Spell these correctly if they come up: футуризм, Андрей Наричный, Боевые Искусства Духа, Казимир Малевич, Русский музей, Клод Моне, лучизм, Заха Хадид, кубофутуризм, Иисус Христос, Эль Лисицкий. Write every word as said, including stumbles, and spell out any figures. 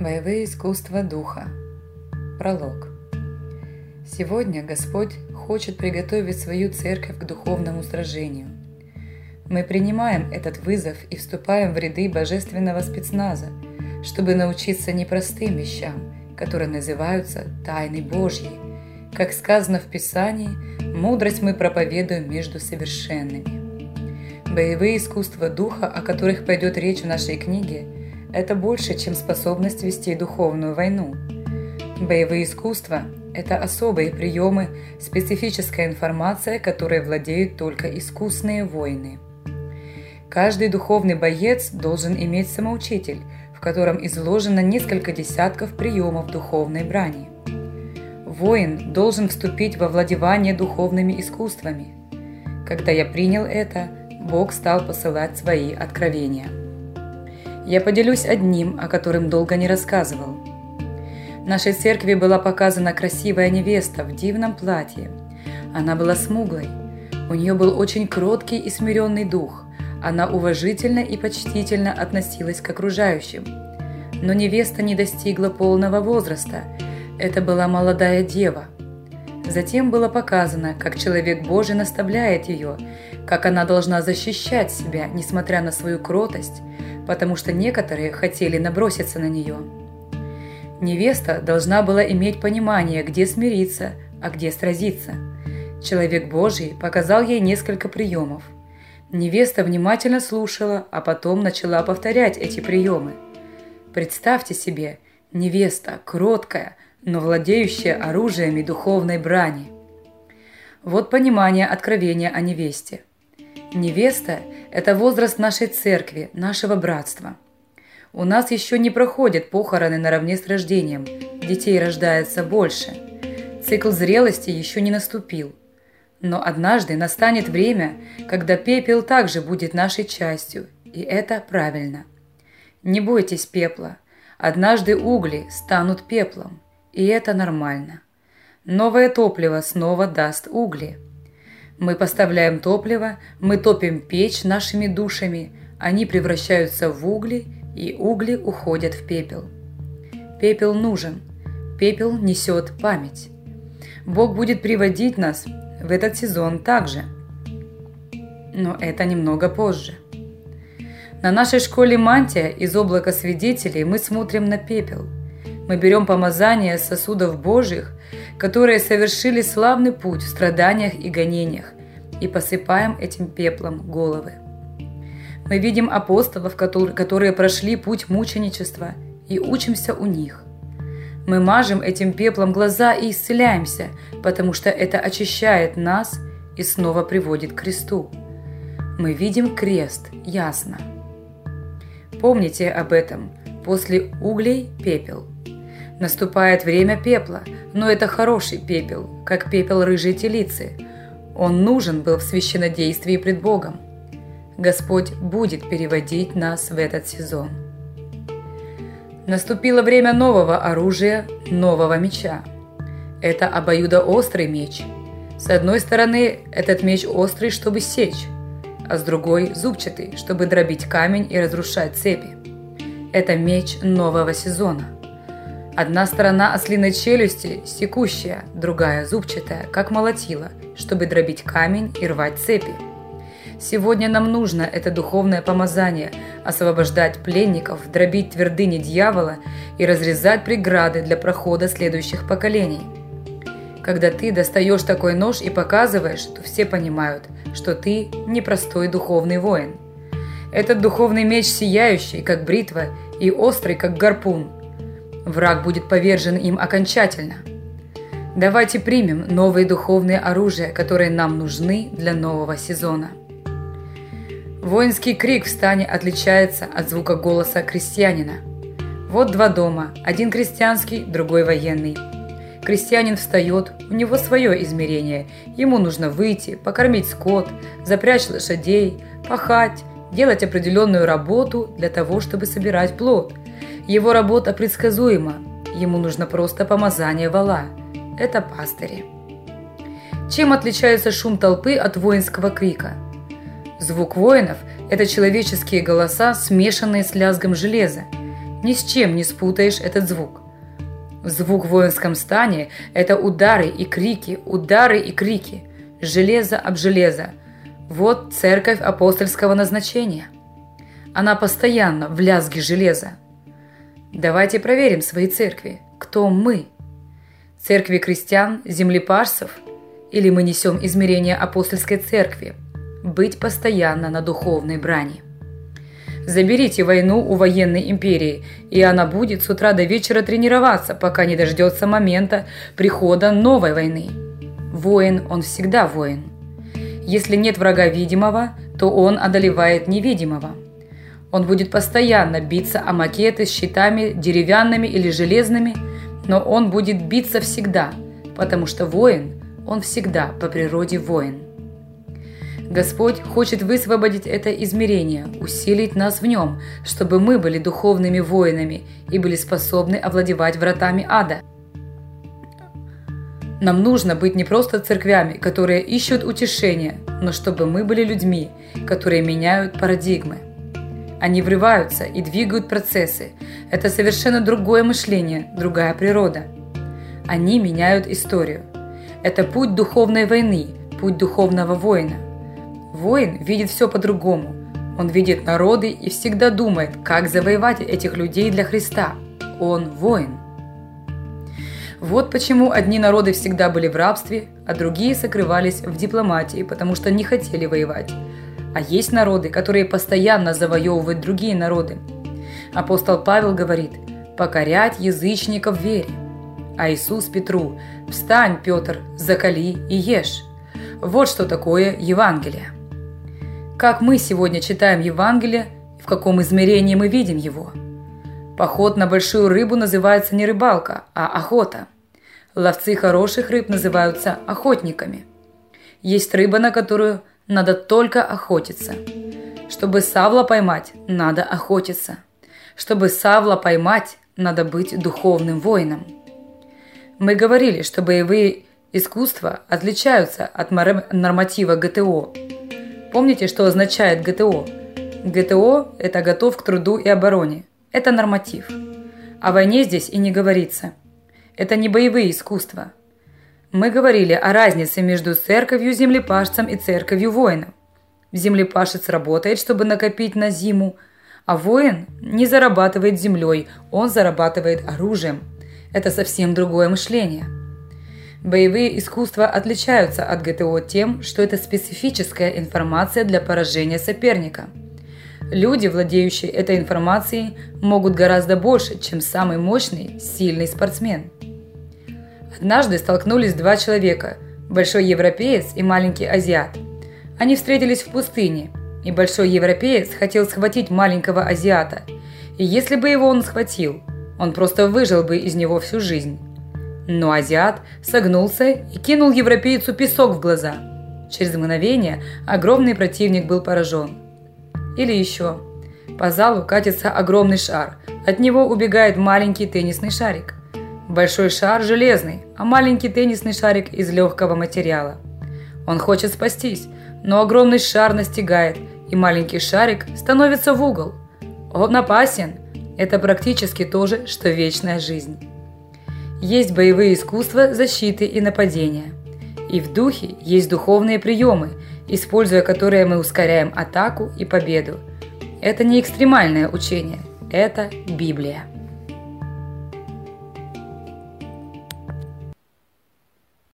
Боевые искусства духа. Пролог. Сегодня Господь хочет приготовить свою церковь к духовному сражению. Мы принимаем этот вызов и вступаем в ряды божественного спецназа, чтобы научиться непростым вещам, которые называются «тайны Божьи». Как сказано в Писании, мудрость мы проповедуем между совершенными. Боевые искусства духа, о которых пойдет речь в нашей книге, это больше, чем способность вести духовную войну. Боевые искусства – это особые приемы, специфическая информация, которой владеют только искусные воины. Каждый духовный боец должен иметь самоучитель, в котором изложено несколько десятков приемов духовной брани. Воин должен вступить во владевание духовными искусствами. Когда я принял это, Бог стал посылать свои откровения. Я поделюсь одним, о котором долго не рассказывал. Нашей церкви была показана красивая невеста в дивном платье. Она была смуглой. У нее был очень кроткий и смиренный дух. Она уважительно и почтительно относилась к окружающим. Но невеста не достигла полного возраста. Это была молодая дева. Затем было показано, как человек Божий наставляет ее, как она должна защищать себя, несмотря на свою кротость, потому что некоторые хотели наброситься на нее. Невеста должна была иметь понимание, где смириться, а где сразиться. Человек Божий показал ей несколько приемов. Невеста внимательно слушала, а потом начала повторять эти приемы. Представьте себе, невеста кроткая, но владеющая оружиями духовной брани. Вот понимание откровения о невесте. Невеста – это возраст нашей церкви, нашего братства. У нас еще не проходят похороны наравне с рождением, детей рождается больше. Цикл зрелости еще не наступил. Но однажды настанет время, когда пепел также будет нашей частью, и это правильно. Не бойтесь пепла. Однажды угли станут пеплом. И это нормально. Новое топливо снова даст угли. Мы поставляем топливо, мы топим печь нашими душами, они превращаются в угли, и угли уходят в пепел. Пепел нужен, пепел несет память. Бог будет приводить нас в этот сезон также. Но это немного позже. На нашей школе «Мантия» из облака свидетелей мы смотрим на пепел. Мы берем помазание сосудов Божьих, которые совершили славный путь в страданиях и гонениях, и посыпаем этим пеплом головы. Мы видим апостолов, которые прошли путь мученичества, и учимся у них. Мы мажем этим пеплом глаза и исцеляемся, потому что это очищает нас и снова приводит к кресту. Мы видим крест ясно. Помните об этом. После углей пепел. Наступает время пепла, но это хороший пепел, как пепел рыжей телицы. Он нужен был в священнодействии пред Богом. Господь будет переводить нас в этот сезон. Наступило время нового оружия, нового меча. Это обоюдоострый меч. С одной стороны, этот меч острый, чтобы сечь, а с другой – зубчатый, чтобы дробить камень и разрушать цепи. Это меч нового сезона. Одна сторона ослиной челюсти секущая, другая зубчатая, как молотило, чтобы дробить камень и рвать цепи. Сегодня нам нужно это духовное помазание освобождать пленников, дробить твердыни дьявола и разрезать преграды для прохода следующих поколений. Когда ты достаешь такой нож и показываешь, то все понимают, что ты непростой духовный воин. Этот духовный меч сияющий, как бритва, и острый, как гарпун. Враг будет повержен им окончательно. Давайте примем новые духовные оружия, которые нам нужны для нового сезона. Воинский крик в стане отличается от звука голоса крестьянина. Вот два дома, один крестьянский, другой военный. Крестьянин встает, у него свое измерение, ему нужно выйти, покормить скот, запрячь лошадей, пахать, делать определенную работу для того, чтобы собирать плод. Его работа предсказуема, ему нужно просто помазание вола. Это пастыри. Чем отличается шум толпы от воинского крика? Звук воинов – это человеческие голоса, смешанные с лязгом железа. Ни с чем не спутаешь этот звук. Звук в воинском стане – это удары и крики, удары и крики, железо об железо. Вот церковь апостольского назначения. Она постоянно в лязге железа. Давайте проверим свои церкви, кто мы. Церкви крестьян, землепашцев? Или мы несем измерение апостольской церкви? Быть постоянно на духовной брани. Заберите войну у военной империи, и она будет с утра до вечера тренироваться, пока не дождется момента прихода новой войны. Воин, он всегда воин. Если нет врага видимого, то он одолевает невидимого. Он будет постоянно биться о макеты с щитами, деревянными или железными, но он будет биться всегда, потому что воин, он всегда по природе воин. Господь хочет высвободить это измерение, усилить нас в нем, чтобы мы были духовными воинами и были способны овладевать вратами ада. Нам нужно быть не просто церквями, которые ищут утешения, но чтобы мы были людьми, которые меняют парадигмы. Они врываются и двигают процессы. Это совершенно другое мышление, другая природа. Они меняют историю. Это путь духовной войны, путь духовного воина. Воин видит все по-другому. Он видит народы и всегда думает, как завоевать этих людей для Христа. Он воин. Вот почему одни народы всегда были в рабстве, а другие сокрывались в дипломатии, потому что не хотели воевать. А есть народы, которые постоянно завоевывают другие народы. Апостол Павел говорит: «Покорять язычников в вере». А Иисус Петру: «Встань, Петр, закали и ешь». Вот что такое Евангелие. Как мы сегодня читаем Евангелие, в каком измерении мы видим его? Поход на большую рыбу называется не рыбалка, а охота. Ловцы хороших рыб называются охотниками. Есть рыба, на которую надо только охотиться. Чтобы савла поймать, надо охотиться. Чтобы савла поймать, надо быть духовным воином. Мы говорили, что боевые искусства отличаются от норматива ГТО. Помните, что означает ГТО? ГТО – это готов к труду и обороне. Это норматив. О войне здесь и не говорится. Это не боевые искусства. Мы говорили о разнице между церковью землепашцем и церковью воином. Землепашец работает, чтобы накопить на зиму, а воин не зарабатывает землей, он зарабатывает оружием. Это совсем другое мышление. Боевые искусства отличаются от ГТО тем, что это специфическая информация для поражения соперника. Люди, владеющие этой информацией, могут гораздо больше, чем самый мощный, сильный спортсмен. Однажды столкнулись два человека – большой европеец и маленький азиат. Они встретились в пустыне, и большой европеец хотел схватить маленького азиата. И если бы его он схватил, он просто выжил бы из него всю жизнь. Но азиат согнулся и кинул европейцу песок в глаза. Через мгновение огромный противник был поражен. Или еще. По залу катится огромный шар, от него убегает маленький теннисный шарик. Большой шар железный, а маленький теннисный шарик из легкого материала. Он хочет спастись, но огромный шар настигает, и маленький шарик становится в угол. Он опасен. Это практически то же, что вечная жизнь. Есть боевые искусства защиты и нападения. И в духе есть духовные приемы, используя которые мы ускоряем атаку и победу. Это не экстремальное учение, это Библия.